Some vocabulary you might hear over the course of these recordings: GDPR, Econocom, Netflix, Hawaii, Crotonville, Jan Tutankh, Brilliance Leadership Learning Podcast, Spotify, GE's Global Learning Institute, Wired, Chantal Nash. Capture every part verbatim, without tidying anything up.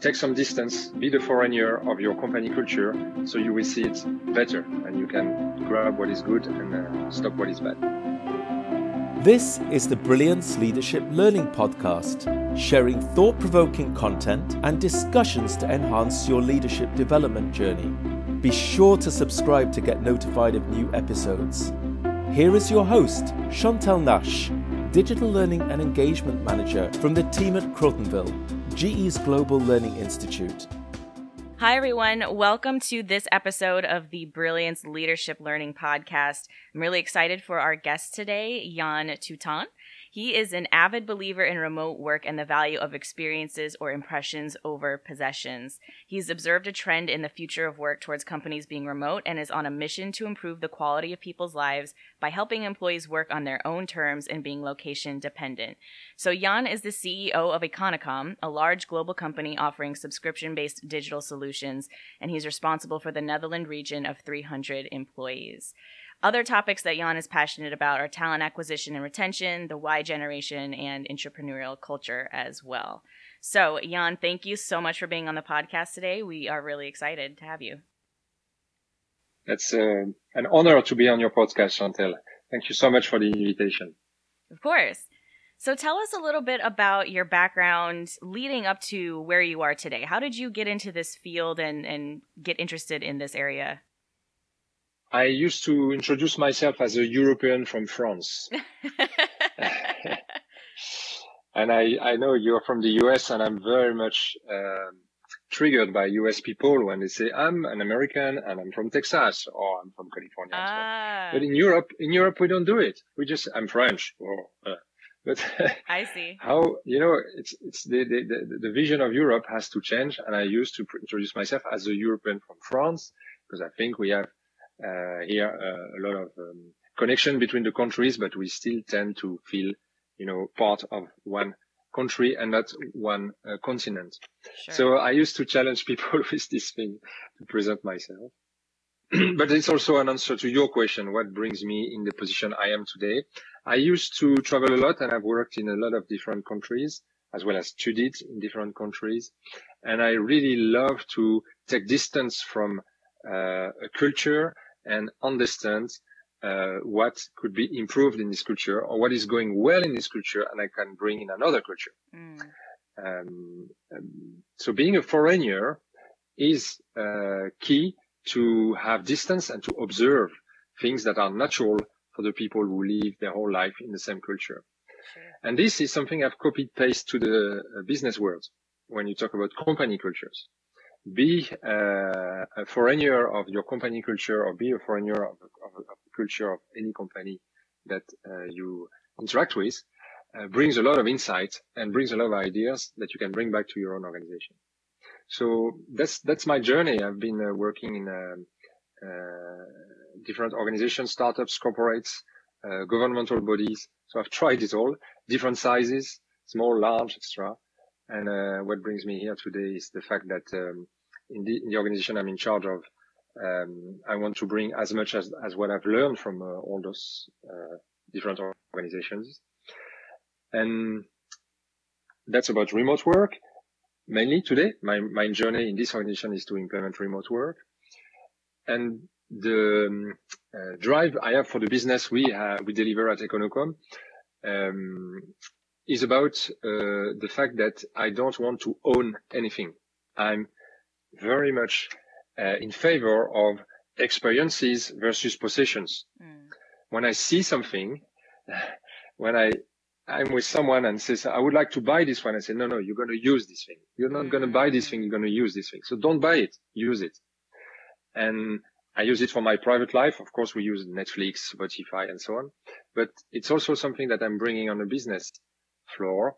Take some distance, be the foreigner of your company culture, so you will see it better and you can grab what is good and uh, stop what is bad. This is the Brilliance Leadership Learning Podcast, sharing thought-provoking content and discussions to enhance your leadership development journey. Be sure to subscribe to get notified of new episodes. Here is your host, Chantal Nash, Digital Learning and Engagement Manager from the team at Crotonville, G E's Global Learning Institute. Hi, everyone. Welcome to this episode of the Brilliance Leadership Learning Podcast. I'm really excited for our guest today, Jan Tutankh. He is an avid believer in remote work and the value of experiences or impressions over possessions. He's observed a trend in the future of work towards companies being remote and is on a mission to improve the quality of people's lives by helping employees work on their own terms and being location dependent. So Jan is the C E O of Econocom, a large global company offering subscription-based digital solutions, and he's responsible for the Netherlands region of three hundred employees. Other topics that Jan is passionate about are talent acquisition and retention, the Y generation, and entrepreneurial culture as well. So, Jan, thank you so much for being on the podcast today. We are really excited to have you. It's uh, an honor to be on your podcast, Chantal. Thank you so much for the invitation. Of course. So tell us a little bit about your background leading up to where you are today. How did you get into this field and, and get interested in this area? I used to introduce myself as a European from France. And I, I know you're from the U S, and I'm very much um, triggered by U S people when they say, I'm an American and I'm from Texas, or I'm from California. Ah. But in Europe, in Europe, we don't do it. We just, I'm French. Or, uh, but I see. How, you know, it's, it's the, the, the, the vision of Europe has to change. And I used to introduce myself as a European from France, because I think we have Uh, here, uh, a lot of um, connection between the countries, but we still tend to feel, you know, part of one country and not one uh, continent. Sure. So I used to challenge people with this thing to present myself. But it's also an answer to your question, what brings me in the position I am today. I used to travel a lot, and I've worked in a lot of different countries, as well as studied in different countries. And I really love to take distance from uh, a culture and understand uh, what could be improved in this culture, or what is going well in this culture and I can bring in another culture. Mm. Um, um, so being a foreigner is uh, key to have distance and to observe things that are natural for the people who live their whole life in the same culture. Sure. And this is something I've copied paste to the business world when you talk about company cultures. Be uh, a foreigner of your company culture, or be a foreigner of, of, of the culture of any company that uh, you interact with, uh, brings a lot of insight and brings a lot of ideas that you can bring back to your own organization. So that's that's my journey. I've been uh, working in um, uh, different organizations, startups, corporates, uh, governmental bodies. So I've tried it all, different sizes, small, large, et cetera. And uh, what brings me here today is the fact that um, in, the, in the organization I'm in charge of, um, I want to bring as much as, as what I've learned from uh, all those uh, different organizations. And that's about remote work. Mainly today, my, my journey in this organization is to implement remote work. And the um, uh, drive I have for the business we have, we deliver at Econocom, um, is about uh, the fact that I don't want to own anything. I'm very much uh, in favor of experiences versus possessions. Mm. When I see something, when I, I'm with someone and says, I would like to buy this one, I say, no, no, you're going to use this thing. You're not mm. going to buy this thing, you're going to use this thing. So don't buy it, use it. And I use it for my private life. Of course, we use Netflix, Spotify, and so on. But it's also something that I'm bringing on a business floor.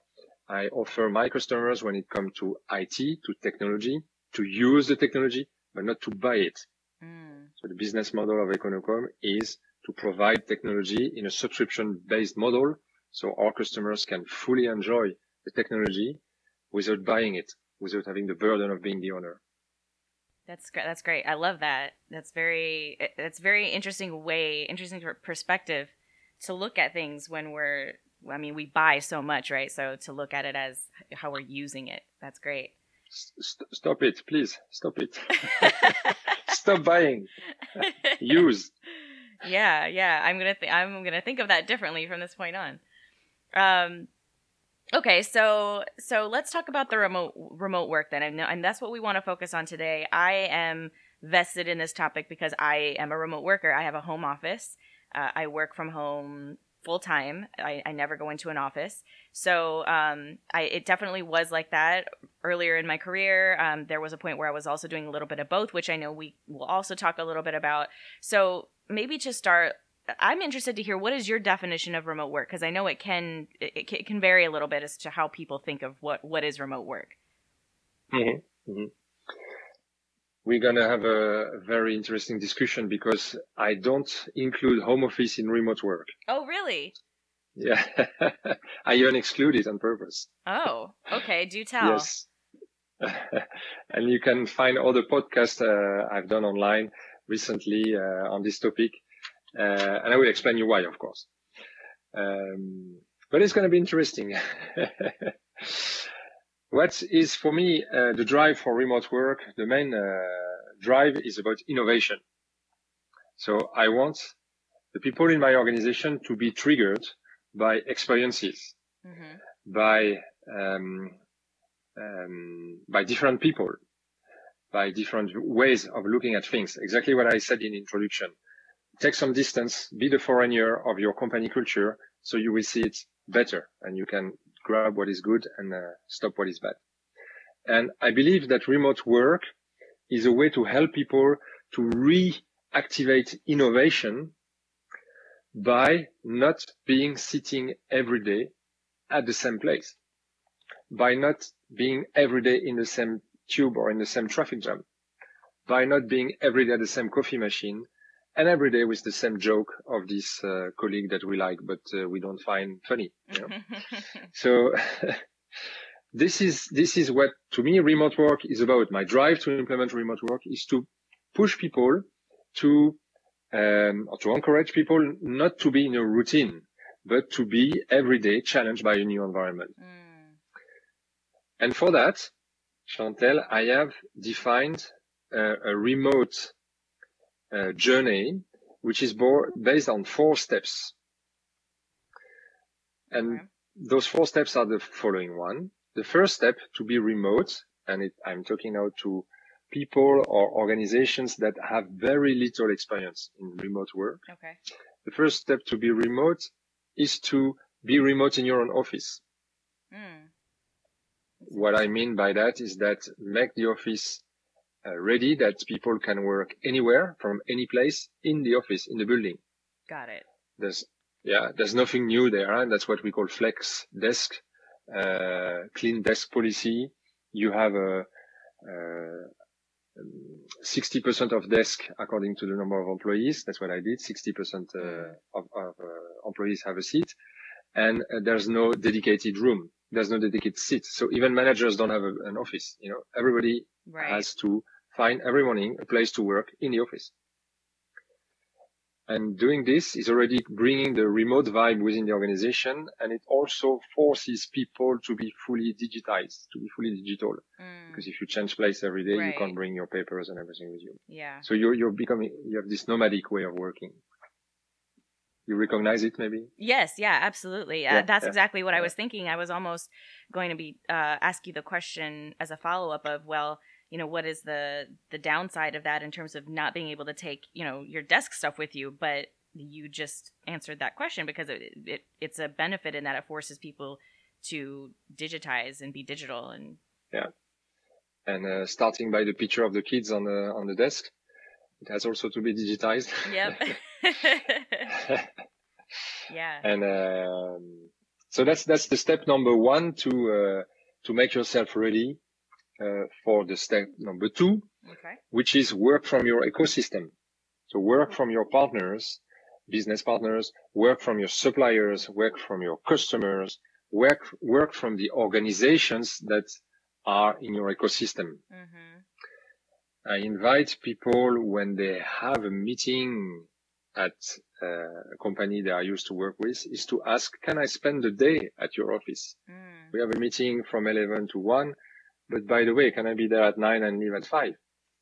I offer my customers, when it comes to I T, to technology, to use the technology, but not to buy it. Mm. So the business model of Econocom is to provide technology in a subscription-based model, so our customers can fully enjoy the technology without buying it, without having the burden of being the owner. That's great. That's great. I love that. That's very. That's very interesting way, interesting perspective to look at things when we're. I mean, we buy so much, right? So to look at it as how we're using it, that's great. St- stop it, please. Stop it. Stop buying. Use. Yeah, yeah. I'm gonna th- I'm gonna think of that differently from this point on. Um, okay, so so let's talk about the remote remote work then, and, and that's what we want to focus on today. I am vested in this topic because I am a remote worker. I have a home office. Uh, I work from home full time. I, I never go into an office. So um, I, it definitely was like that earlier in my career. Um, there was a point where I was also doing a little bit of both, which I know we will also talk a little bit about. So maybe to start, I'm interested to hear, what is your definition of remote work? Because I know it can it, it can vary a little bit as to how people think of what, what is remote work. Mm-hmm. Mm-hmm. We're going to have a very interesting discussion because I don't include home office in remote work. Oh, really? Yeah. I even exclude it on purpose. Oh, okay. Do tell. Yes. And you can find all the podcasts uh, I've done online recently uh, on this topic. Uh, and I will explain you why, of course. Um, but it's going to be interesting. What is, for me, uh, the drive for remote work, the main uh, drive is about innovation. So I want the people in my organization to be triggered by experiences, mm-hmm. by um, um, by different people, by different ways of looking at things. Exactly what I said in introduction. Take some distance, be the foreigner of your company culture, so you will see it better and you can grab what is good and uh, stop what is bad. And I believe that remote work is a way to help people to reactivate innovation by not being sitting every day at the same place, by not being every day in the same tube or in the same traffic jam, by not being every day at the same coffee machine and every day with the same joke of this uh, colleague that we like, but uh, we don't find funny. You know? So this is this is what, to me, remote work is about. My drive to implement remote work is to push people to, um, or to encourage people not to be in a routine, but to be every day challenged by a new environment. Mm. And for that, Chantal, I have defined uh, a remote Uh, journey, which is bo- based on four steps. And okay. Those four steps are the following one. The first step, to be remote, and it, I'm talking now to people or organizations that have very little experience in remote work. Okay. The first step to be remote is to be remote in your own office. Mm. What I mean by that is that make the office Uh, ready that people can work anywhere from any place in the office, in the building. Got it. There's, yeah, there's nothing new there. Huh? That's what we call flex desk, uh, clean desk policy. You have a, uh, sixty percent of desk according to the number of employees. That's what I did. sixty percent uh, of, of uh, employees have a seat, and uh, there's no dedicated room. There's no dedicated seat. So even managers don't have a, an office. You know, everybody right. has to find every morning a place to work in the office. And doing this is already bringing the remote vibe within the organization. And it also forces people to be fully digitized, to be fully digital. Mm. Because if you change place every day, right. you can't bring your papers and everything with you. Yeah. So you're, you're becoming, you have this nomadic way of working. You recognize it, maybe? Yes. Yeah, absolutely. Yeah, uh, that's yeah, exactly what yeah. I was thinking. I was almost going to be uh, ask you the question as a follow-up of, well, you know, what is the the downside of that in terms of not being able to take, you know, your desk stuff with you? But you just answered that question because it, it it's a benefit in that it forces people to digitize and be digital. And yeah. And uh, starting by the picture of the kids on the on the desk, it has also to be digitized. Yep. Yeah. And um, so that's that's the step number one, to uh, to make yourself ready uh, for the step number two, okay. which is work from your ecosystem. So work from your partners, business partners, work from your suppliers, work from your customers, work work from the organizations that are in your ecosystem. Mm-hmm. I invite people, when they have a meeting at uh, a company they are used to work with, is to ask, can I spend the day at your office? Mm. We have a meeting from eleven to one. But by the way, can I be there at nine and leave at five?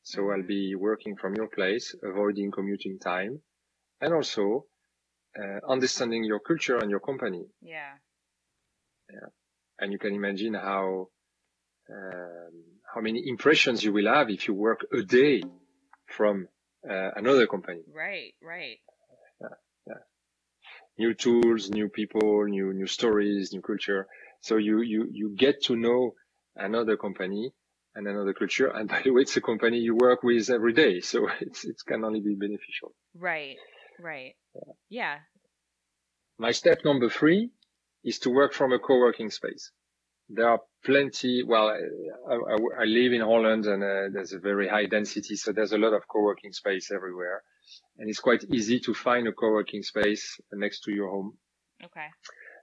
So I'll be working from your place, avoiding commuting time, and also uh, understanding your culture and your company. Yeah. Yeah. And you can imagine how um, how many impressions you will have if you work a day from uh, another company. Right, right. Yeah, yeah. New tools, new people, new new stories, new culture. So you you you get to know another company and another culture. And by the way, it's a company you work with every day, so it's it can only be beneficial. Right, right. Yeah. yeah. My step number three is to work from a co-working space. There are plenty. Well, I, I, I live in Holland, and uh, there's a very high density, so there's a lot of co-working space everywhere, and it's quite easy to find a co-working space next to your home. Okay.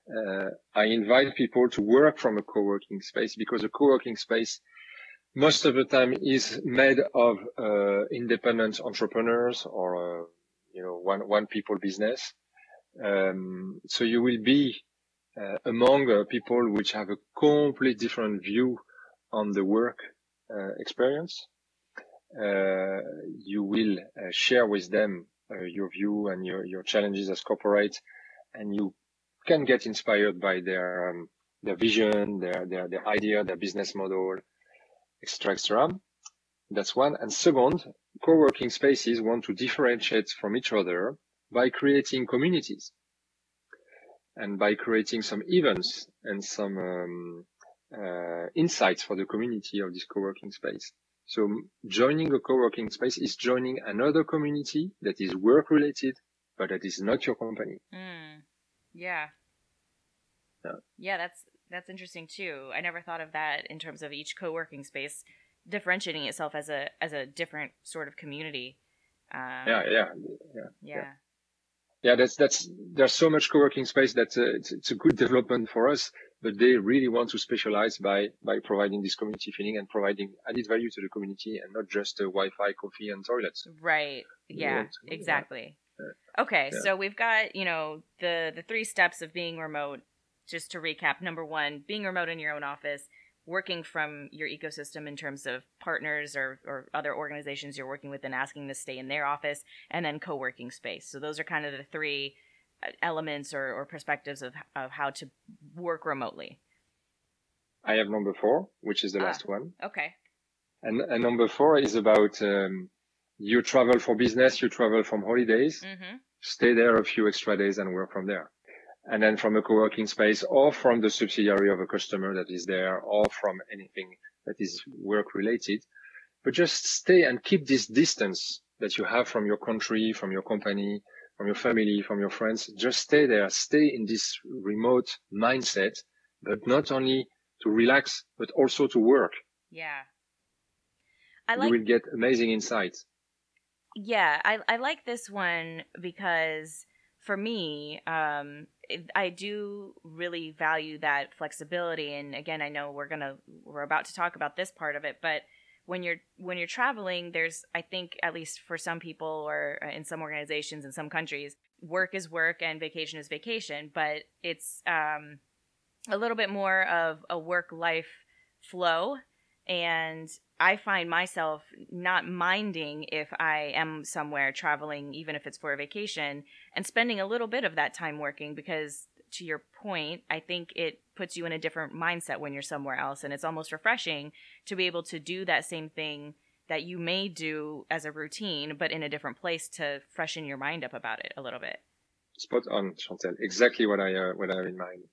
Uh, I invite people to work from a co-working space because a co-working space, most of the time, is made of uh, independent entrepreneurs or uh, you know one one people business. Um, so you will be Uh, among uh, people which have a completely different view on the work uh, experience. Uh, you will uh, share with them uh, your view and your, your challenges as corporate, and you can get inspired by their um, their vision, their, their their idea, their business model, et cetera, et cetera. That's one. And second, co-working spaces want to differentiate from each other by creating communities. And by creating some events and some um, uh, insights for the community of this co-working space. So joining a co-working space is joining another community that is work-related, but that is not your company. Mm. Yeah. Yeah. Yeah, that's that's interesting too. I never thought of that in terms of each co-working space differentiating itself as a as a different sort of community. Um, yeah, yeah, yeah, yeah. Yeah. Yeah, that's, that's, there's so much co-working space that uh, it's, it's a good development for us, but they really want to specialize by, by providing this community feeling and providing added value to the community and not just uh, Wi-Fi, coffee, and toilets. Right. Yeah, yeah. Exactly. Yeah. Okay. Yeah. So we've got, you know, the, the three steps of being remote, just to recap. Number one, being remote in your own office, working from your ecosystem in terms of partners or, or other organizations you're working with and asking to stay in their office, and then co-working space. So those are kind of the three elements or, or perspectives of, of how to work remotely. I have number four, which is the ah, last one. Okay. And, and number four is about um, you travel for business, you travel from holidays, mm-hmm. stay there a few extra days and work from there. And then from a co-working space or from the subsidiary of a customer that is there or from anything that is work related, but just stay and keep this distance that you have from your country, from your company, from your family, from your friends. Just stay there, stay in this remote mindset, but not only to relax, but also to work. Yeah. I like, you will get amazing insights. Yeah. I, I like this one because for me, um, I do really value that flexibility. And again, I know we're going to, we're about to talk about this part of it, but when you're, when you're traveling, there's, I think at least for some people or in some organizations in some countries, work is work and vacation is vacation, but it's um, a little bit more of a work-life flow. And I find myself not minding if I am somewhere traveling, even if it's for a vacation, and spending a little bit of that time working because, to your point, I think it puts you in a different mindset when you're somewhere else. And it's almost refreshing to be able to do that same thing that you may do as a routine, but in a different place to freshen your mind up about it a little bit. Spot on, Chantal. Exactly what I uh, what I have in mind.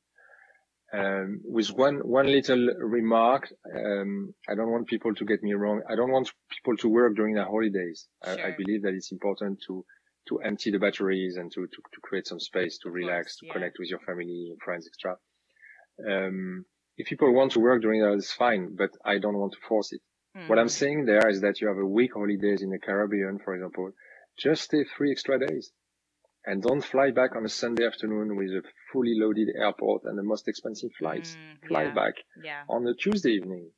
Um, with one, one little remark, um, I don't want people to get me wrong. I don't want people to work during their holidays. Sure. I, I believe that it's important to, to empty the batteries and to, to, to create some space to relax, course, to yeah. connect with your family, friends, et cetera. Um, if people want to work during that, it's fine, but I don't want to force it. Mm. What I'm saying there is that you have a week holidays in the Caribbean, for example, just stay three extra days. And don't fly back on a Sunday afternoon with a fully loaded airport and the most expensive flights. Mm, fly yeah, back yeah. on a Tuesday evening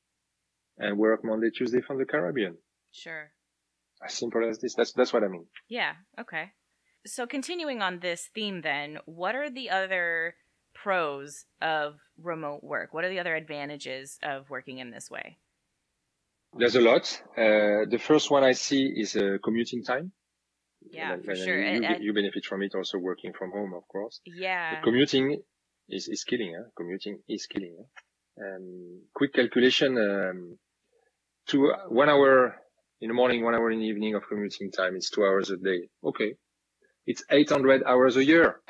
and work Monday, Tuesday from the Caribbean. Sure. As simple as this. That's that's what I mean. Yeah. Okay. So continuing on this theme then, what are the other pros of remote work? What are the other advantages of working in this way? There's a lot. Uh, the first one I see is uh, commuting time. Yeah, and, for and sure. You, and, you benefit from it also working from home, of course. Yeah. But commuting is, is killing. Huh? Commuting is killing. Huh? Um, quick calculation. Um, two, one hour in the morning, one hour in the evening of commuting time. It's two hours a day. Okay. It's eight hundred hours a year.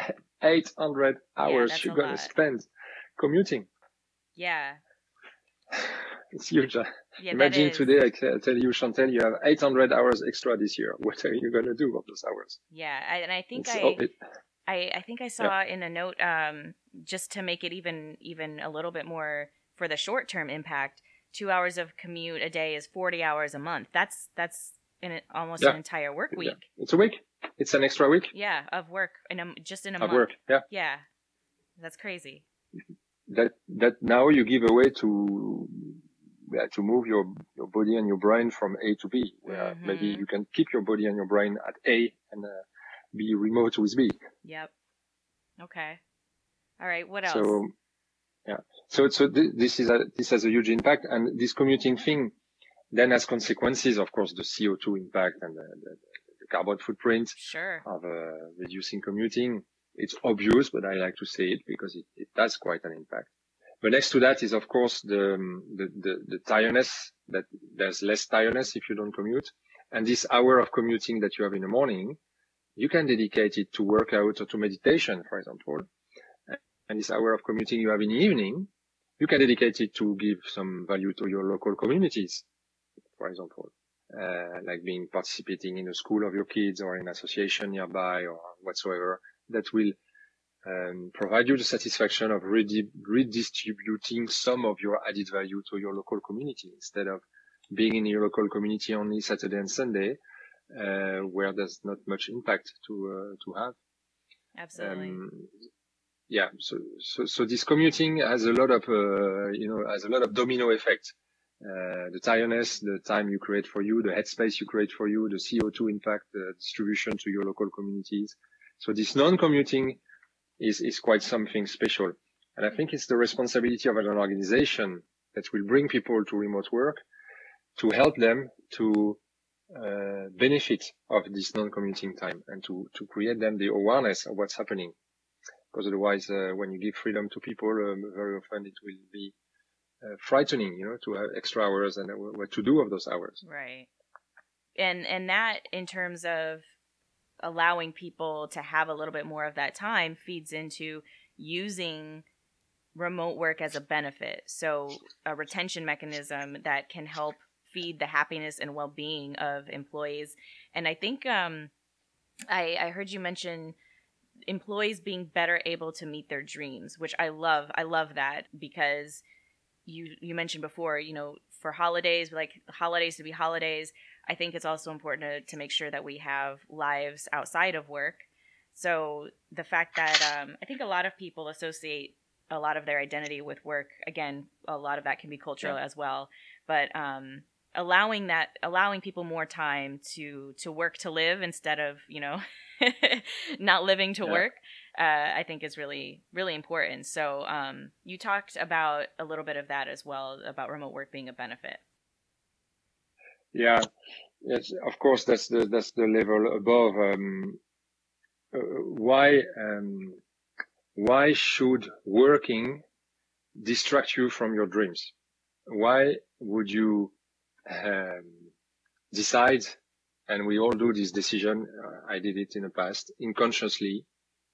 eight hundred hours yeah, you're going to spend commuting. Yeah. It's huge. Yeah, imagine today I tell you, Chantal, you have eight hundred hours extra this year. What are you going to do with those hours? Yeah, I, and I think I, oh, it, I, I think I saw yeah. in a note, um, just to make it even even a little bit more for the short term impact, two hours of commute a day is forty hours a month. That's that's in almost yeah. an entire work week. Yeah. It's a week. It's an extra week. Yeah, of work in a, just in a of month. Of work. Yeah. Yeah, that's crazy. That that now you give away to. Yeah, to move your, your body and your brain from A to B, where mm-hmm. maybe you can keep your body and your brain at A and uh, be remote with B. Yep. Okay. All right. What else? So, yeah. So, so th- this is a, this has a huge impact, and this commuting thing then has consequences. Of course, the C O two impact and the, the, the carbon footprint sure. of uh, reducing commuting. It's obvious, but I like to say it because it, it has quite an impact. But next to that is, of course, the, the, the, the tiredness, that there's less tiredness if you don't commute. And this hour of commuting that you have in the morning, you can dedicate it to workout or to meditation, for example. And this hour of commuting you have in the evening, you can dedicate it to give some value to your local communities, for example, uh, like being participating in a school of your kids or in association nearby or whatsoever that will Um, provide you the satisfaction of redib- redistributing some of your added value to your local community instead of being in your local community only Saturday and Sunday, uh, where there's not much impact to, uh, to have. Absolutely. Um, yeah. So, so, so this commuting has a lot of, uh, you know, has a lot of domino effect. Uh, the tiredness, the time you create for you, the headspace you create for you, the C O two impact, the distribution to your local communities. So this non-commuting is is quite something special. And I think it's the responsibility of an organization that will bring people to remote work to help them to uh, benefit of this non-commuting time and to, to create them the awareness of what's happening. Because otherwise, uh, when you give freedom to people, um, very often it will be uh, frightening, you know, to have extra hours and what to do of those hours. Right. And and that in terms of allowing people to have a little bit more of that time feeds into using remote work as a benefit. So a retention mechanism that can help feed the happiness and well-being of employees. And I think um, I, I heard you mention employees being better able to meet their dreams, which I love. I love that because you you mentioned before, you know, for holidays, like holidays to be holidays, I think it's also important to, to make sure that we have lives outside of work. So the fact that um, I think a lot of people associate a lot of their identity with work. Again, a lot of that can be cultural yeah. as well. But um, allowing that, allowing people more time to to work to live instead of, you know, not living to yeah. work, uh, I think is really, really important. So um, you talked about a little bit of that as well, about remote work being a benefit. Yeah, yes, of course, that's the, that's the level above. Um, uh, why, um, why should working distract you from your dreams? Why would you, um, decide, and we all do this decision, uh, I did it in the past, unconsciously,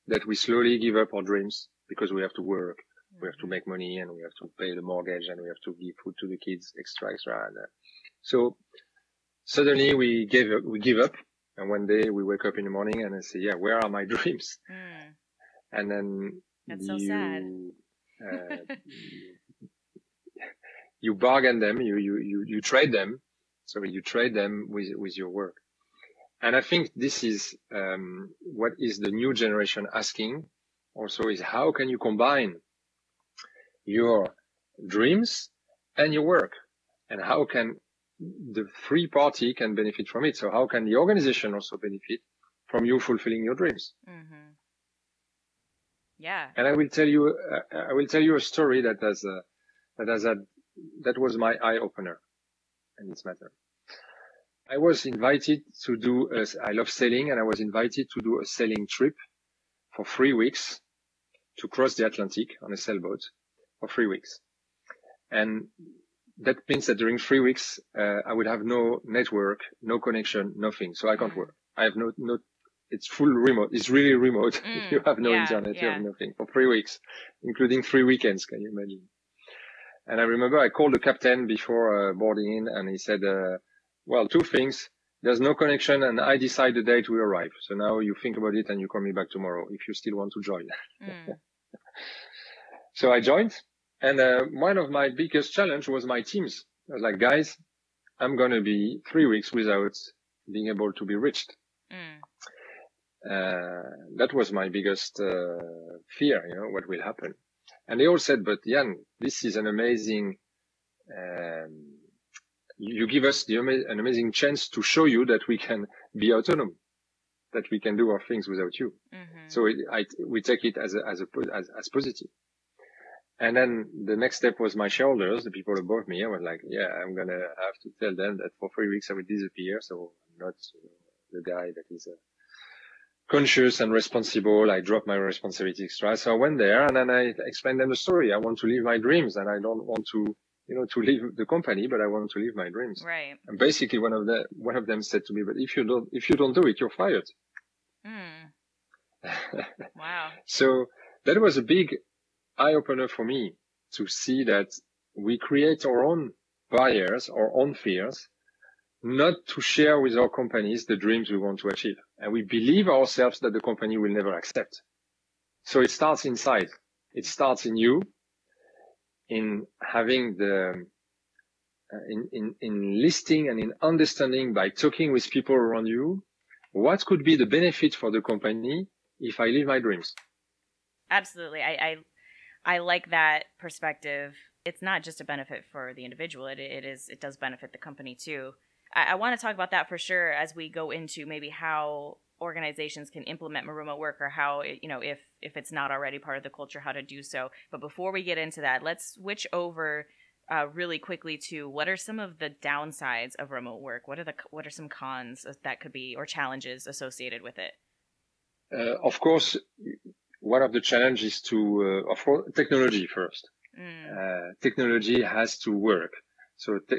that we slowly give up our dreams because we have to work, we have to make money, and we have to pay the mortgage, and we have to give food to the kids, extra, extra. And, uh, so, suddenly we gave up, we give up, and one day we wake up in the morning and I say, "Yeah, where are my dreams?" Mm. And then that's you, so sad. uh, you bargain them, you, you you you trade them. So you trade them with with your work, and I think this is um, what is the new generation asking. Also, is how can you combine your dreams and your work, and how can the free party can benefit from it. So how can the organization also benefit from you fulfilling your dreams? Mm-hmm. Yeah. And I will tell you, uh, I will tell you a story that has, uh, that has, had, that was my eye opener. in this matter. I was invited to do, a, I love sailing, and I was invited to do a sailing trip for three weeks to cross the Atlantic on a sailboat for three weeks. And that means that during three weeks, uh, I would have no network, no connection, nothing. So I can't work. I have no, no, it's full remote. It's really remote. Mm, you have no yeah, internet, yeah. you have nothing for three weeks, including three weekends. Can you imagine? And I remember I called the captain before uh, boarding in, and he said, uh, well, two things. There's no connection, and I decide the date we arrive. So now you think about it and you call me back tomorrow if you still want to join. Mm. So I joined. And uh, one of my biggest challenge was my teams. I was like, guys, I'm going to be three weeks without being able to be reached. Mm. Uh, that was my biggest uh, fear, you know, what will happen. And they all said, but Jan, this is an amazing, um, you give us the ama- an amazing chance to show you that we can be autonomous, that we can do our things without you. Mm-hmm. So it, I, we take it as a, as, a, as, as positive. And then the next step was my shareholders, the people above me. I was like, yeah, I'm going to have to tell them that for three weeks I will disappear. So I'm not uh, the guy that is uh, conscious and responsible. I drop my responsibilities, right? So I went there and then I explained them the story. I want to live my dreams and I don't want to, you know, to leave the company, but I want to live my dreams. Right. And basically one of the, one of them said to me, but if you don't, if you don't do it, you're fired. Mm. Wow. So that was a big eye-opener for me to see that we create our own barriers, our own fears, not to share with our companies the dreams we want to achieve. And we believe ourselves that the company will never accept. So it starts inside. It starts in you, in having the, in, in, in listening and in understanding by talking with people around you, what could be the benefit for the company if I live my dreams? Absolutely. I, I... I like that perspective. It's not just a benefit for the individual. It, it is. It does benefit the company too. I, I want to talk about that for sure as we go into maybe how organizations can implement remote work or how, it, you know, if, if it's not already part of the culture, how to do so. But before we get into that, let's switch over uh, really quickly to what are some of the downsides of remote work? What are the what are some cons that could be or challenges associated with it? Uh, of course. One of the challenges to, uh, of course, technology first. Mm. Uh, technology has to work. So te-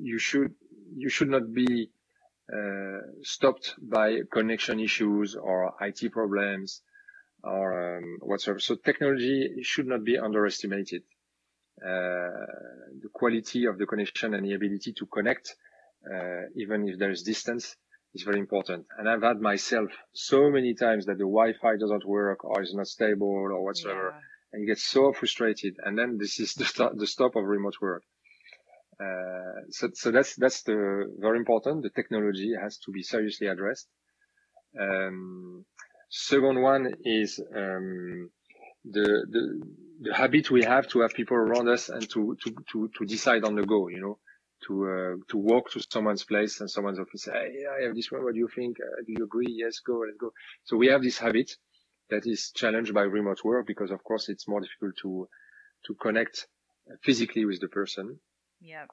you should, you should not be, uh, stopped by connection issues or I T problems or, um, whatsoever. So technology should not be underestimated. Uh, the quality of the connection and the ability to connect, uh, even if there is distance, is very important. And I've had myself so many times that the Wi-Fi doesn't work or is not stable or whatsoever. Yeah. And you get so frustrated. And then this is the, st- the stop of remote work. Uh, so, so that's, that's the very important. The technology has to be seriously addressed. Um, second one is, um, the, the, the habit we have to have people around us and to, to, to, to decide on the go, you know. to uh, to walk to someone's place and someone's office. Hey, I have this one. What do you think? Uh, do you agree? Yes, go, let's go. So we have this habit that is challenged by remote work because, of course, it's more difficult to to connect physically with the person. Yeah.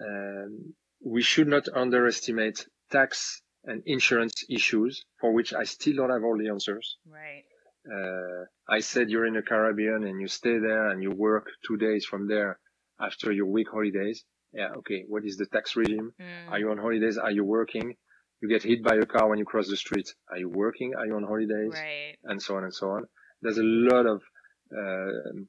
Um, we should not underestimate tax and insurance issues for which I still don't have all the answers. Right. Uh, I said you're in the Caribbean and you stay there and you work two days from there after your week holidays. Yeah, okay, what is the tax regime? Mm. Are you on holidays? Are you working? You get hit by a car when you cross the street. Are you working? Are you on holidays? Right. And so on and so on. There's a lot of uh,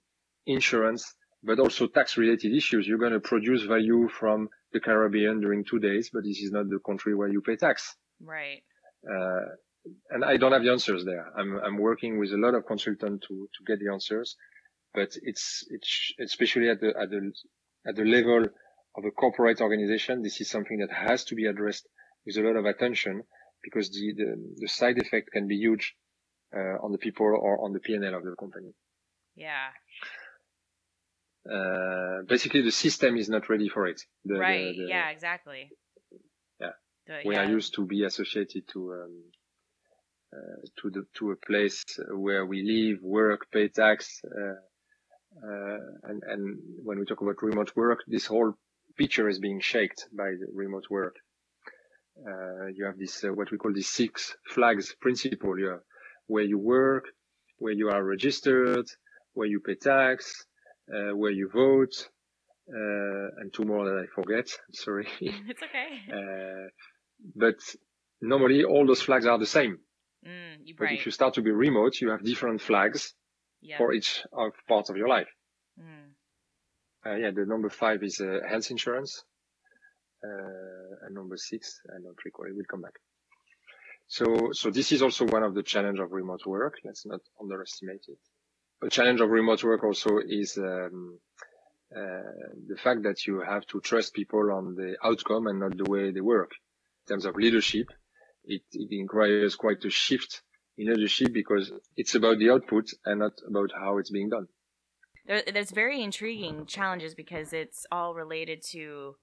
insurance, but also tax-related issues. You're going to produce value from the Caribbean during two days, but this is not the country where you pay tax. Right. Uh, and I don't have the answers there. I'm I'm working with a lot of consultants to, to get the answers, but it's it's especially at the at the at the level of a corporate organization, this is something that has to be addressed with a lot of attention because the, the, the side effect can be huge uh, on the people or on the P and L of the company. Yeah. Uh, basically, the system is not ready for it. The, right. The, the, yeah, exactly. Yeah. The, we yeah. are used to be associated to um, uh, to the to a place where we live, work, pay tax, uh, uh, and and when we talk about remote work, this whole picture is being shaped by the remote work. Uh, you have this, uh, what we call the six flags principle. You have where you work, where you are registered, where you pay tax, uh, where you vote, uh, and two more that I forget. Sorry. It's okay. Uh, but normally all those flags are the same. Mm, you're right. But if you start to be remote, you have different flags yep. for each of part of your life. Mm. Uh, yeah, the number five is uh, health insurance. Uh, and number six, I don't recall. We'll come back. So, so this is also one of the challenge of remote work. Let's not underestimate it. A challenge of remote work also is um, uh, the fact that you have to trust people on the outcome and not the way they work. In terms of leadership, it, it requires quite a shift in leadership because it's about the output and not about how it's being done. There, there's very intriguing challenges because it's all related to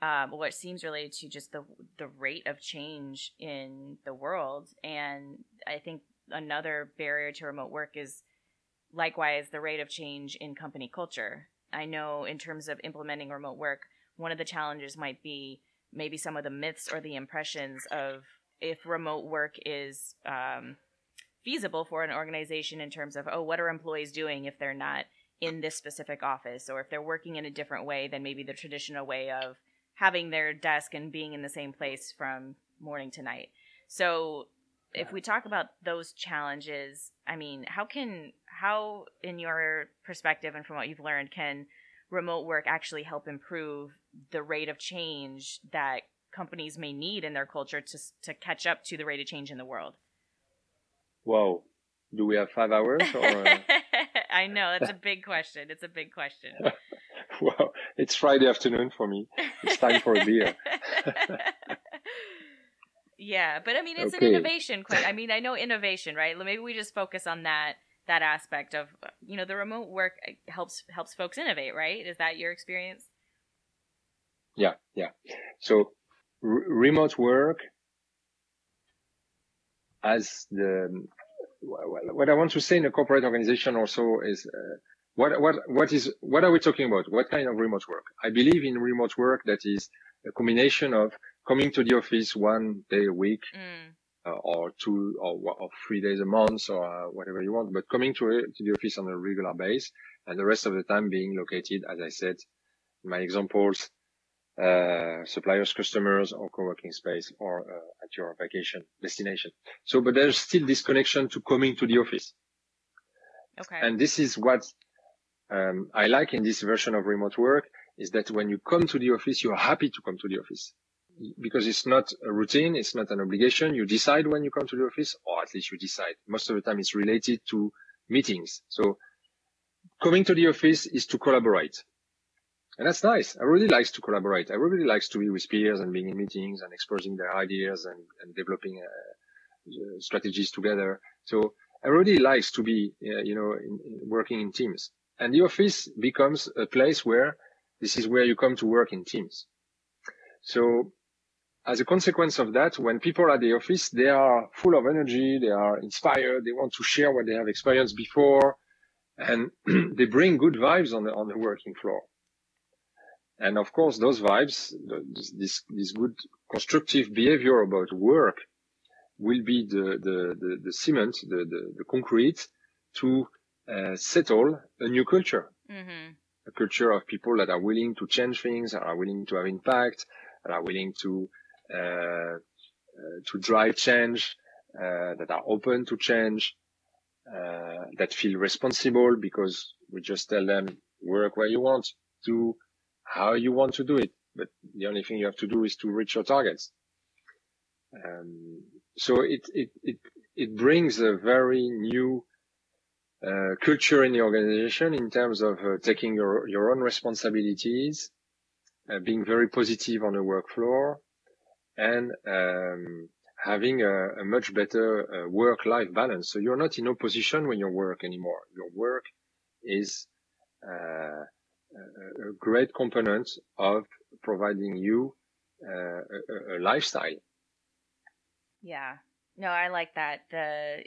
um, what seems related to just the the rate of change in the world. And I think another barrier to remote work is likewise the rate of change in company culture. I know in terms of implementing remote work, one of the challenges might be maybe some of the myths or the impressions of if remote work is um, feasible for an organization in terms of, oh, what are employees doing if they're not in this specific office, or if they're working in a different way than maybe the traditional way of having their desk and being in the same place from morning to night. So if we talk about those challenges, I mean, how can, how in your perspective and from what you've learned, can remote work actually help improve the rate of change that companies may need in their culture to to catch up to the rate of change in the world? Wow. Do we have five hours? Or... I know. That's a big question. It's a big question. Wow. It's Friday afternoon for me. It's time for a beer. Yeah, but I mean, it's okay. An innovation. I mean, I know innovation, right? Maybe we just focus on that that aspect of, you know, the remote work helps helps folks innovate, right? Is that your experience? Yeah, yeah. So re- remote work as the well, what I want to say in a corporate organization also is uh, what what what is what are we talking about? What kind of remote work? I believe in remote work that is a combination of coming to the office one day a week, mm. uh, or two or, or three days a month, or uh, whatever you want, but coming to, to the office on a regular basis, and the rest of the time being located, as I said, in my examples, uh, suppliers, customers, or co-working space, or uh, at your vacation destination. So, but there's still this connection to coming to the office. Okay. And this is what um, I like in this version of remote work, is that when you come to the office, you're happy to come to the office. Because it's not a routine, it's not an obligation. You decide when you come to the office, or at least you decide. Most of the time it's related to meetings. So coming to the office is to collaborate. And that's nice. I really like to collaborate. I really like to be with peers and being in meetings and exposing their ideas and, and developing uh, strategies together. So I really like to be, uh, you know, in, in working in teams. And the office becomes a place where this is where you come to work in teams. So, as a consequence of that, when people are at the office, they are full of energy, they are inspired, they want to share what they have experienced before, and they bring good vibes on the on the working floor. And of course, those vibes, this this good constructive behavior about work, will be the the the, the cement, the, the the concrete to uh, settle a new culture, mm-hmm. a culture of people that are willing to change things, are willing to have impact, that are willing to uh, uh, to drive change, uh, that are open to change, uh, that feel responsible because we just tell them work where you want, do how you want to do it. But the only thing you have to do is to reach your targets. Um, so it, it it it brings a very new uh, culture in the organization in terms of uh, taking your, your own responsibilities, Uh, being very positive on the work floor, and um, having a, a much better uh, work-life balance. So you're not in opposition with your work anymore. Your work is uh, a, a great component of providing you uh, a, a lifestyle. Yeah. No, I like that. The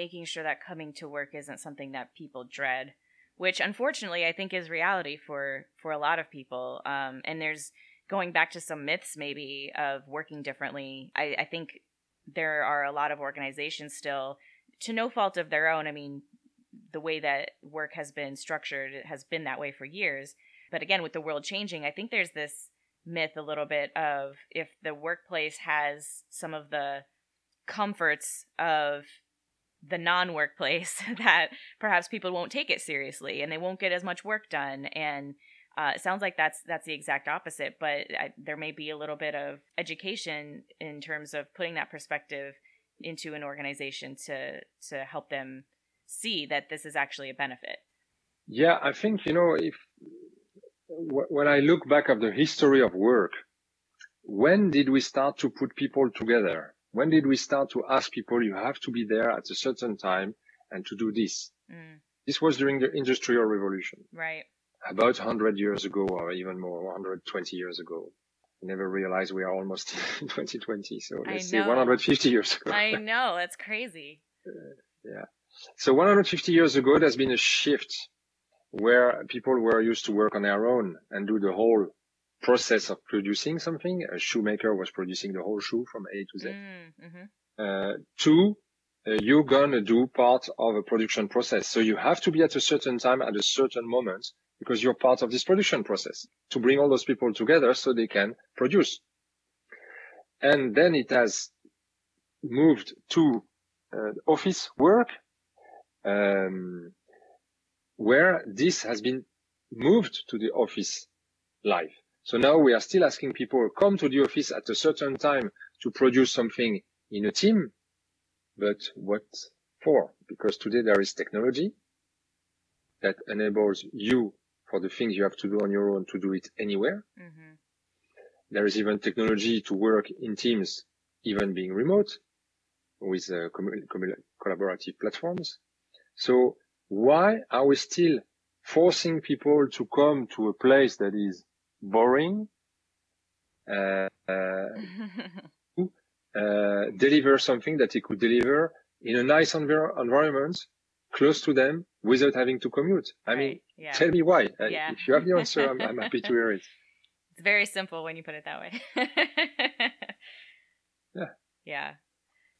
making sure that coming to work isn't something that people dread which unfortunately I think is reality for, for a lot of people. Um, and there's going back to some myths maybe of working differently. I, I think there are a lot of organizations still, to no fault of their own. I mean, the way that work has been structured, it has been that way for years. But again, with the world changing, I think there's this myth a little bit of if the workplace has some of the comforts of the non-workplace that perhaps people won't take it seriously and they won't get as much work done. And uh, it sounds like that's that's the exact opposite, but I, there may be a little bit of education in terms of putting that perspective into an organization to to help them see that this is actually a benefit. Yeah, I think, you know, if when I look back at the history of work, when did we start to put people together? When did we start to ask people, you have to be there at a certain time and to do this? Mm. This was during the Industrial Revolution. Right. About one hundred years ago, or even more, one hundred twenty years ago. I never realized we are almost in twenty twenty. So let's say one hundred fifty years ago. I know. That's crazy. Uh, yeah. So one hundred fifty years ago, there's been a shift where people were used to work on their own and do the whole process of producing something. A shoemaker was producing the whole shoe from A to Z. Mm-hmm. Uh, two, uh, you're going to do part of a production process. So you have to be at a certain time at a certain moment because you're part of this production process to bring all those people together so they can produce. And then it has moved to uh, office work, um, where this has been moved to the office life. So now we are still asking people come to the office at a certain time to produce something in a team. But what for? Because today there is technology that enables you for the things you have to do on your own to do it anywhere. Mm-hmm. There is even technology to work in teams, even being remote with uh, com- com- collaborative platforms. So why are we still forcing people to come to a place that is boring, uh, uh, uh, deliver something that he could deliver in a nice env- environment, close to them, without having to commute? I right. mean, yeah. Tell me why. Yeah. If you have the answer, I'm, I'm happy to hear it. It's very simple when you put it that way. yeah. Yeah.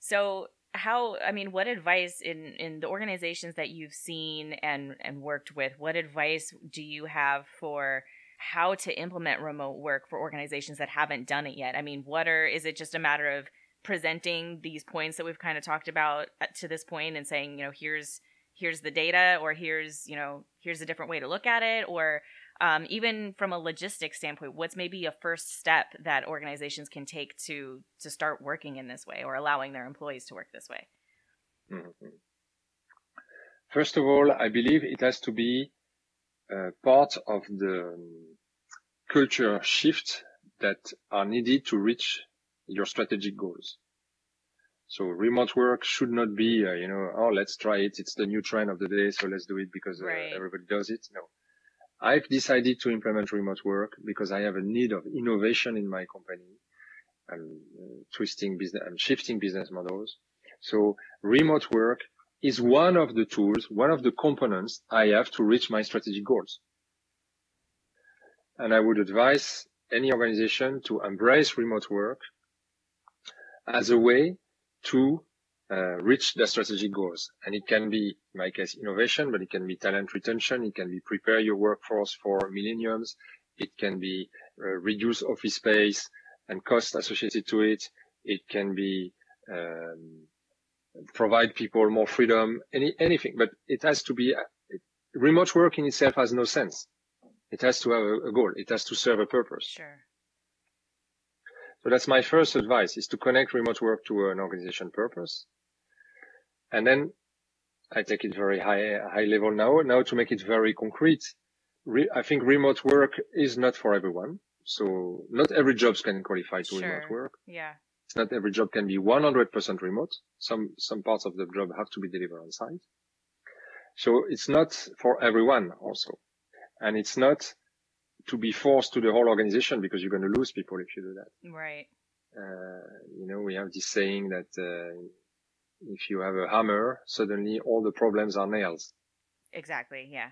So how, I mean, what advice in, in the organizations that you've seen and, and worked with, what advice do you have for how to implement remote work for organizations that haven't done it yet? I mean, what are, is it just a matter of presenting these points that we've kind of talked about to this point and saying, you know, here's, here's the data, or here's, you know, here's a different way to look at it? Or um, even from a logistics standpoint, what's maybe a first step that organizations can take to, to start working in this way or allowing their employees to work this way? Mm-hmm. First of all, I believe it has to be Uh, part of the um, culture shift that are needed to reach your strategic goals. So remote work should not be, uh, you know, oh, let's try it. It's the new trend of the day. So let's do it because uh, right. everybody does it. No, I've decided to implement remote work because I have a need of innovation in my company. I'm uh, twisting business, I'm shifting business models. So remote work is one of the tools, one of the components I have to reach my strategic goals. And I would advise any organization to embrace remote work as a way to uh, reach their strategic goals. And it can be, in my case, innovation, but it can be talent retention. It can be prepare your workforce for millenniums. It can be uh, reduce office space and costs associated to it. It can be um, provide people more freedom, any anything, but it has to be, it, remote work in itself has no sense. It has to have a, a goal. It has to serve a purpose. Sure. So that's my first advice, is to connect remote work to an organization purpose. And then I take it very high, high level now, now to make it very concrete. Re, I think remote work is not for everyone. So not every job can qualify to sure. remote work. Yeah. Not every job can be one hundred percent remote. Some some parts of the job have to be delivered on site. So it's not for everyone also. And it's not to be forced to the whole organization because you're going to lose people if you do that. Right. Uh, you know, we have this saying that uh, if you have a hammer, suddenly all the problems are nails. Exactly, yeah.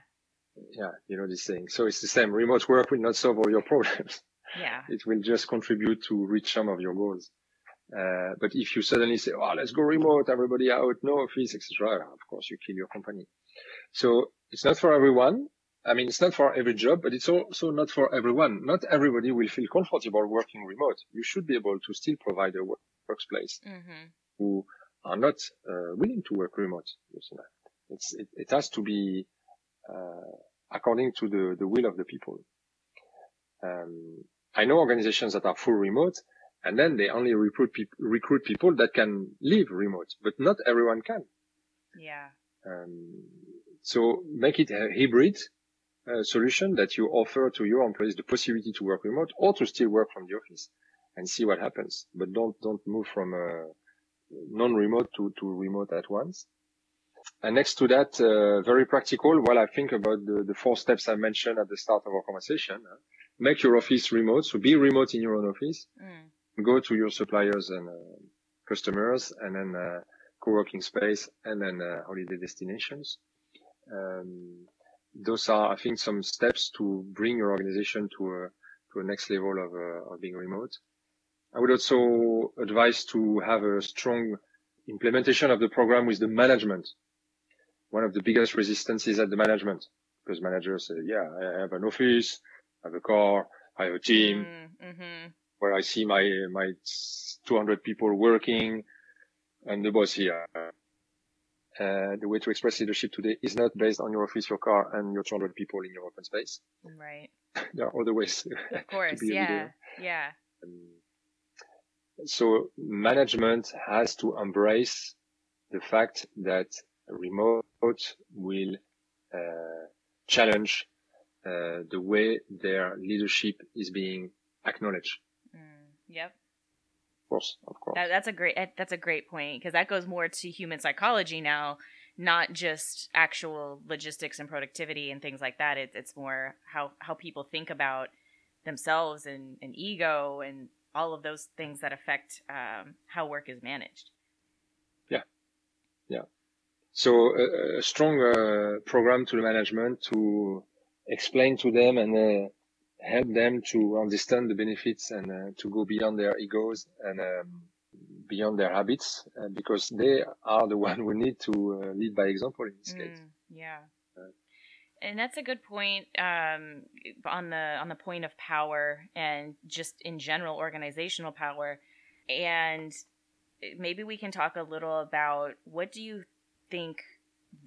yeah, you know, this thing. So it's the same. Remote work will not solve all your problems. Yeah. It will just contribute to reach some of your goals. Uh, but if you suddenly say, oh, let's go remote, everybody out, no office, et cetera, of course, you kill your company. So it's not for everyone. I mean, it's not for every job, but it's also not for everyone. Not everybody will feel comfortable working remote. You should be able to still provide a work- workplace mm-hmm. who are not uh, willing to work remote. It's, it, it has to be uh, according to the, the will of the people. Um, I know organizations that are full remote, and then they only recruit, pe- recruit people that can live remote, but not everyone can. Yeah. Um, so make it a hybrid uh, solution that you offer to your employees the possibility to work remote or to still work from the office and see what happens. But don't, don't move from uh, non-remote to, to remote at once. And next to that, uh, very practical, while I think about the, the four steps I mentioned at the start of our conversation, uh, make your office remote. So be remote in your own office. Mm. Go to your suppliers and uh, customers, and then uh, co-working space, and then uh, holiday destinations. Um, those are, I think, some steps to bring your organization to a to a next level of uh, of being remote. I would also advise to have a strong implementation of the program with the management. One of the biggest resistances at the management, because managers say, "Yeah, I have an office, I have a car, I have a team." Mm-hmm. Where I see my my two hundred people working, and the boss here. Uh, the way to express leadership today is not based on your office, your car, and your two hundred people in your open space. Right. There are other ways. Of course, to be yeah, leader. yeah. Um, so management has to embrace the fact that remote will uh, challenge uh, the way their leadership is being acknowledged. Yep. Of course, of course. That, that's a great that's a great point, because that goes more to human psychology now, not just actual logistics and productivity and things like that. It, it's more how, how people think about themselves and, and ego and all of those things that affect um, how work is managed. Yeah, yeah. So uh, a strong uh, program to the management to explain to them and. Uh, help them to understand the benefits and uh, to go beyond their egos and um, beyond their habits, uh, because they are the one who need to uh, lead by example in this mm, case. Yeah. Uh, and that's a good point um, on the on the point of power and just in general organizational power. And maybe we can talk a little about what do you think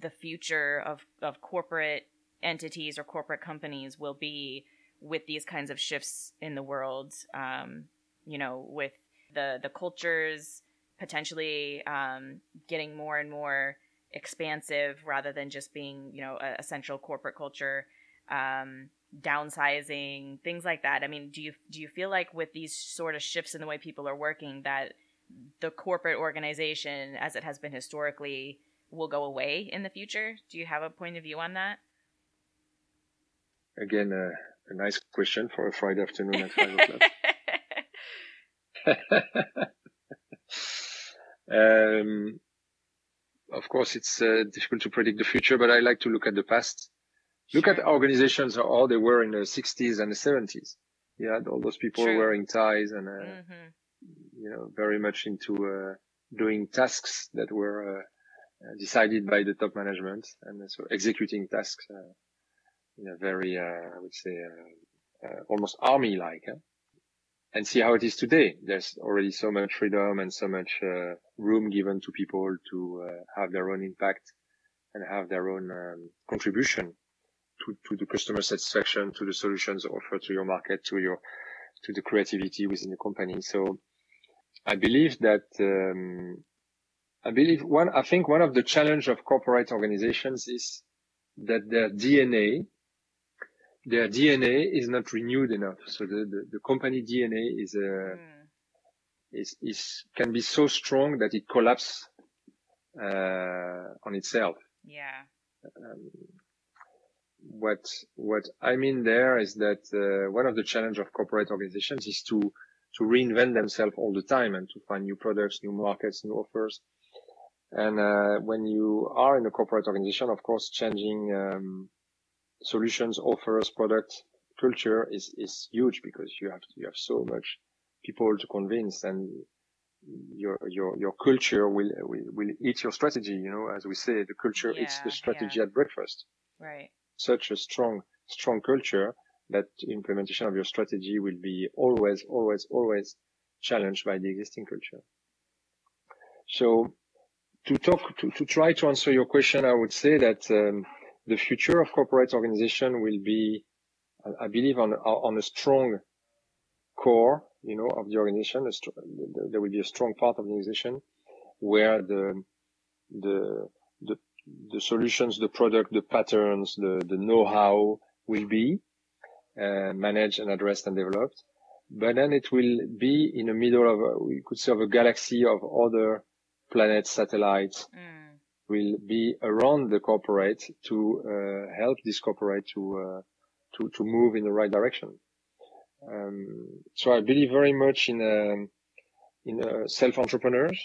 the future of, of corporate entities or corporate companies will be with these kinds of shifts in the world, um, you know, with the, the cultures potentially um, getting more and more expansive rather than just being, you know, a, a central corporate culture, um, downsizing, things like that. I mean, do you do you feel like with these sort of shifts in the way people are working that the corporate organization, as it has been historically, will go away in the future? Do you have a point of view on that? Again, uh... a nice question for a Friday afternoon at five o'clock. um, of course, it's uh, difficult to predict the future, but I like to look at the past. Look sure. at organizations, how they were in the sixties and the seventies. You had all those people True. wearing ties and, uh, mm-hmm. you know, very much into uh, doing tasks that were uh, decided by the top management, and so executing tasks. Uh, in a very, uh, I would say, uh, uh, almost army-like, huh? And see how it is today. There's already so much freedom and so much uh, room given to people to uh, have their own impact and have their own um, contribution to, to the customer satisfaction, to the solutions offered to your market, to your, to the creativity within the company. So I believe that, um, I believe one, I think one of the challenge of corporate organizations is that their D N A Their D N A is not renewed enough. So the, the, the company D N A is, uh, mm. is, is, can be so strong that it collapses, uh, on itself. Yeah. Um, what, what I mean there is that, uh, one of the challenges of corporate organizations is to, to reinvent themselves all the time and to find new products, new markets, new offers. And, uh, when you are in a corporate organization, of course, changing, um, solutions, offers, products, culture is, is huge because you have, you have so much people to convince, and your, your, your culture will, will, will eat your strategy. You know, as we say, the culture yeah, eats the strategy yeah. at breakfast. Right. Such a strong, strong culture that implementation of your strategy will be always, always, always challenged by the existing culture. So to talk, to, to try to answer your question, I would say that, um, the future of corporate organization will be, I believe, on, on a strong core, you know, of the organization. There will be a strong part of the organization where the, the, the, the solutions, the product, the patterns, the, the know-how will be uh, managed and addressed and developed. But then it will be in the middle of, a, we could say, of a galaxy of other planets, satellites. Mm. Will be around the corporate to uh, help this corporate to uh, to to move in the right direction. Um, so I believe very much in um, in uh, self entrepreneurs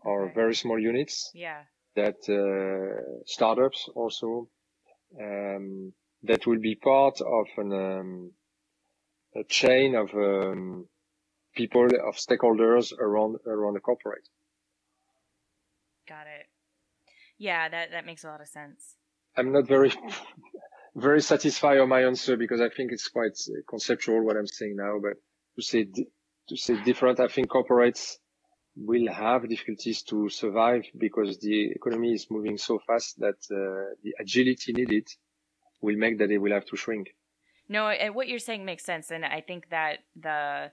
or very small units. Yeah. That uh, startups also um, that will be part of an um, a chain of um, people of stakeholders around around the corporate. Got it. Yeah, that, that makes a lot of sense. I'm not very, very satisfied on my answer because I think it's quite conceptual what I'm saying now. But to say to say different, I think corporates will have difficulties to survive because the economy is moving so fast that uh, the agility needed will make that they will have to shrink. No, and what you're saying makes sense, and I think that the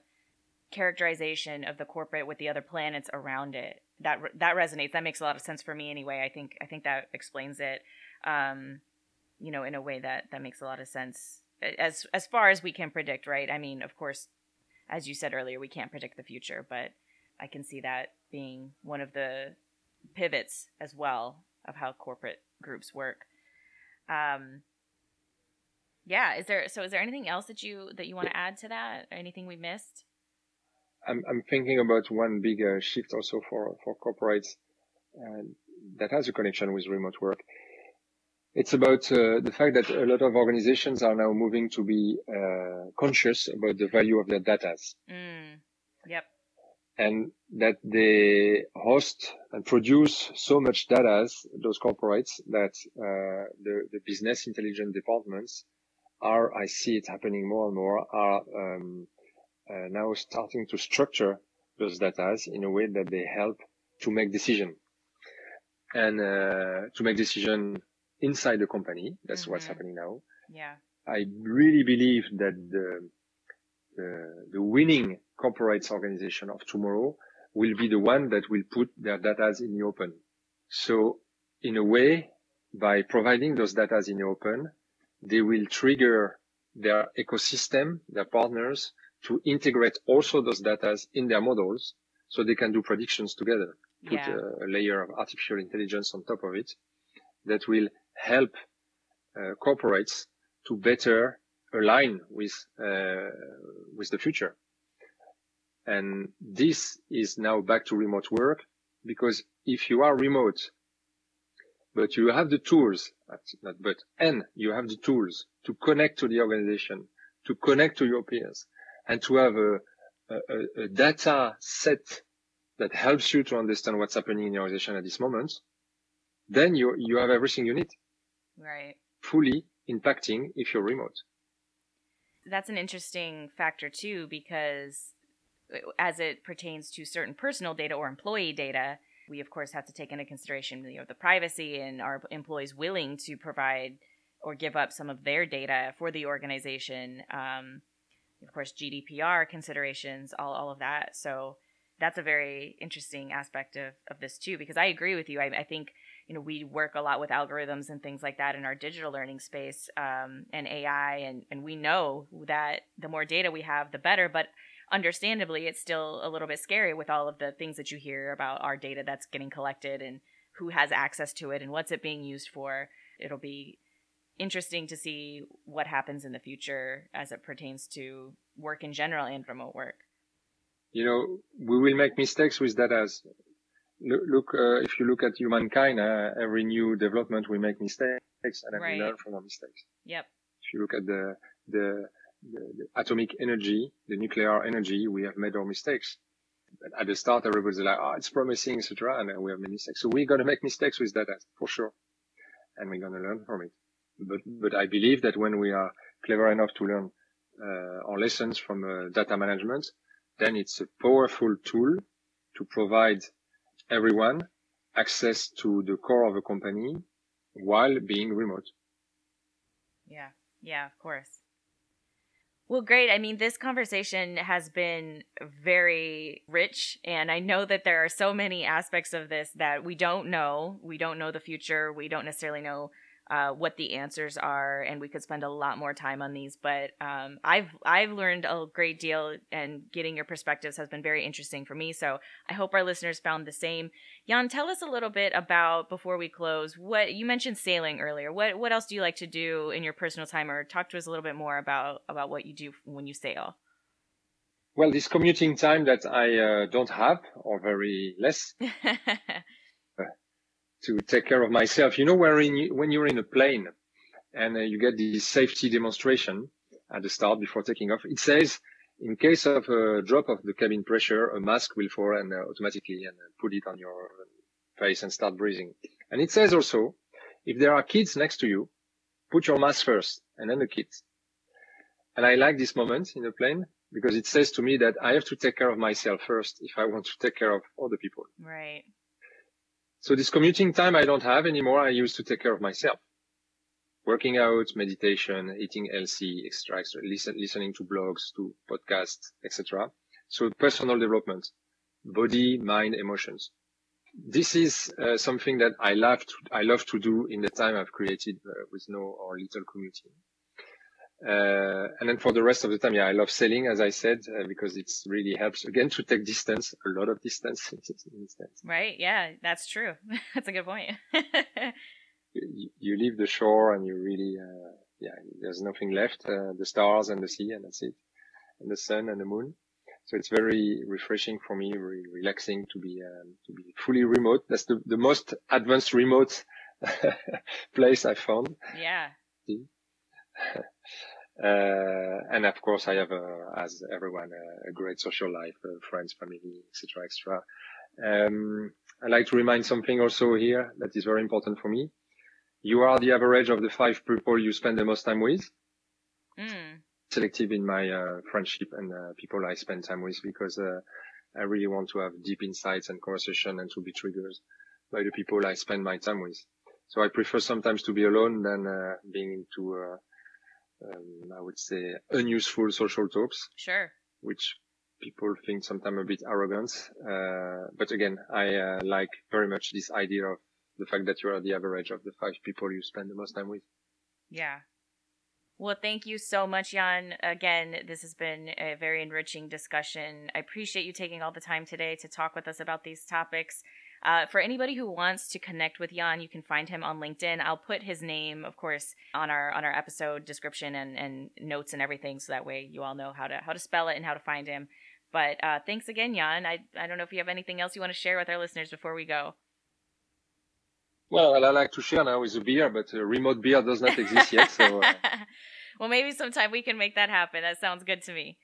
characterization of the corporate with the other planets around it. That that resonates. That makes a lot of sense for me anyway. I think I think that explains it, um, you know, in a way that, that makes a lot of sense as as far as we can predict, right? I mean, of course, as you said earlier, we can't predict the future, but I can see that being one of the pivots as well of how corporate groups work. Um, yeah. Is there so? Is there anything else that you that you want to add to that? Or anything we missed? I'm, I'm thinking about one big uh, shift also for, for corporates uh, that has a connection with remote work. It's about uh, the fact that a lot of organizations are now moving to be uh, conscious about the value of their data. Mm. Yep. And that they host and produce so much data, those corporates, that uh, the, the business intelligence departments are, I see it happening more and more, are... Um, Uh, now starting to structure those data in a way that they help to make decision and uh, to make decision inside the company. That's mm-hmm. what's happening now. Yeah, I really believe that the, the the winning corporate organization of tomorrow will be the one that will put their data in the open. So in a way, by providing those data in the open, they will trigger their ecosystem, their partners, to integrate also those data in their models so they can do predictions together, put yeah. a, a layer of artificial intelligence on top of it that will help uh, corporates to better align with uh, with the future. And this is now back to remote work, because if you are remote, but you have the tools, not but, and you have the tools to connect to the organization, to connect to your peers, and to have a, a, a data set that helps you to understand what's happening in your organization at this moment, then you you have everything you need. Right. Fully impacting if you're remote. That's an interesting factor too, because as it pertains to certain personal data or employee data, we of course have to take into consideration, you know, the privacy and are employees willing to provide or give up some of their data for the organization. Um, Of course, G D P R considerations, all, all of that. So that's a very interesting aspect of, of this too, because I agree with you. I, I think, you know, we work a lot with algorithms and things like that in our digital learning space um, and A I. And, and we know that the more data we have, the better. But understandably, it's still a little bit scary with all of the things that you hear about our data that's getting collected and who has access to it and what's it being used for. It'll be interesting to see what happens in the future as it pertains to work in general and remote work. You know, we will make mistakes with data. look, uh, if you look at humankind, uh, every new development, we make mistakes and then right. we learn from our mistakes. Yep. If you look at the, the, the, the atomic energy, the nuclear energy, we have made our mistakes. At the start, everybody's like, oh, it's promising, et cetera, and we have made mistakes. So we're going to make mistakes with data, for sure. And we're going to learn from it. But, but I believe that when we are clever enough to learn uh, our lessons from uh, data management, then it's a powerful tool to provide everyone access to the core of a company while being remote. Yeah, yeah, of course. Well, great. I mean, this conversation has been very rich, and I know that there are so many aspects of this that we don't know. We don't know the future. We don't necessarily know uh, what the answers are, and we could spend a lot more time on these. But um, I've I've learned a great deal, and getting your perspectives has been very interesting for me. So I hope our listeners found the same. Jan, tell us a little bit about, before we close, what you mentioned sailing earlier. What what else do you like to do in your personal time, or talk to us a little bit more about, about what you do when you sail? Well, this commuting time that I uh, don't have, or very less, uh, to take care of myself. You know, where in, when you're in a plane and uh, you get the safety demonstration at the start before taking off, it says, in case of a drop of the cabin pressure, a mask will fall and uh, automatically and uh, put it on your face and start breathing. And it says also, if there are kids next to you, put your mask first and then the kids. And I like this moment in the plane because it says to me that I have to take care of myself first if I want to take care of other people. Right. So this commuting time I don't have anymore. I used to take care of myself. Working out, meditation, eating healthy, extra, extra listen, listening to blogs, to podcasts, et cetera. So personal development, body, mind, emotions. This is uh, something that I love to, I love to do in the time I've created uh, with no or little commuting. Uh, and then for the rest of the time, yeah, I love sailing, as I said, uh, because it's really helps again to take distance, a lot of distance. Right. Yeah, that's true. That's a good point. You leave the shore and you really, uh, yeah, there's nothing left, uh, the stars and the sea, and that's it, and the sun and the moon. So it's very refreshing for me, very relaxing to be, um, to be fully remote. That's the, the most advanced remote place I found. Yeah. Uh, and of course I have, uh, as everyone, uh, a great social life, uh, friends, family, et cetera, et cetera. Um, I like to remind something also here that is very important for me. You are the average of the five people you spend the most time with. Mm. Selective in my uh, friendship and uh, people I spend time with, because uh, I really want to have deep insights and conversation, and to be triggered by the people I spend my time with. So I prefer sometimes to be alone than uh, being into, uh, um, I would say, unuseful social talks. Sure. Which people think sometimes a bit arrogant. Uh, but again, I uh, like very much this idea of the fact that you are the average of the five people you spend the most time with. Yeah. Well, thank you so much, Jan. Again, this has been a very enriching discussion. I appreciate you taking all the time today to talk with us about these topics. Uh, for anybody who wants to connect with Jan, you can find him on LinkedIn. I'll put his name, of course, on our on our episode description and, and notes and everything, so that way you all know how to how to spell it and how to find him. But uh, thanks again, Jan. I, I don't know if you have anything else you want to share with our listeners before we go. Well, I like to share now is a beer, but a remote beer does not exist yet. So, uh... Well, maybe sometime we can make that happen. That sounds good to me.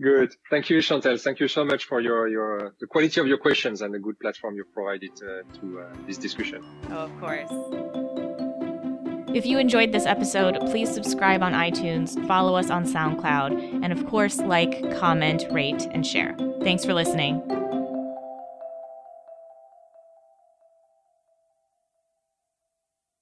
Good. Thank you, Chantal. Thank you so much for your, your the quality of your questions and the good platform you provided uh, to uh, this discussion. Oh, of course. If you enjoyed this episode, please subscribe on iTunes, follow us on SoundCloud, and of course, like, comment, rate, and share. Thanks for listening.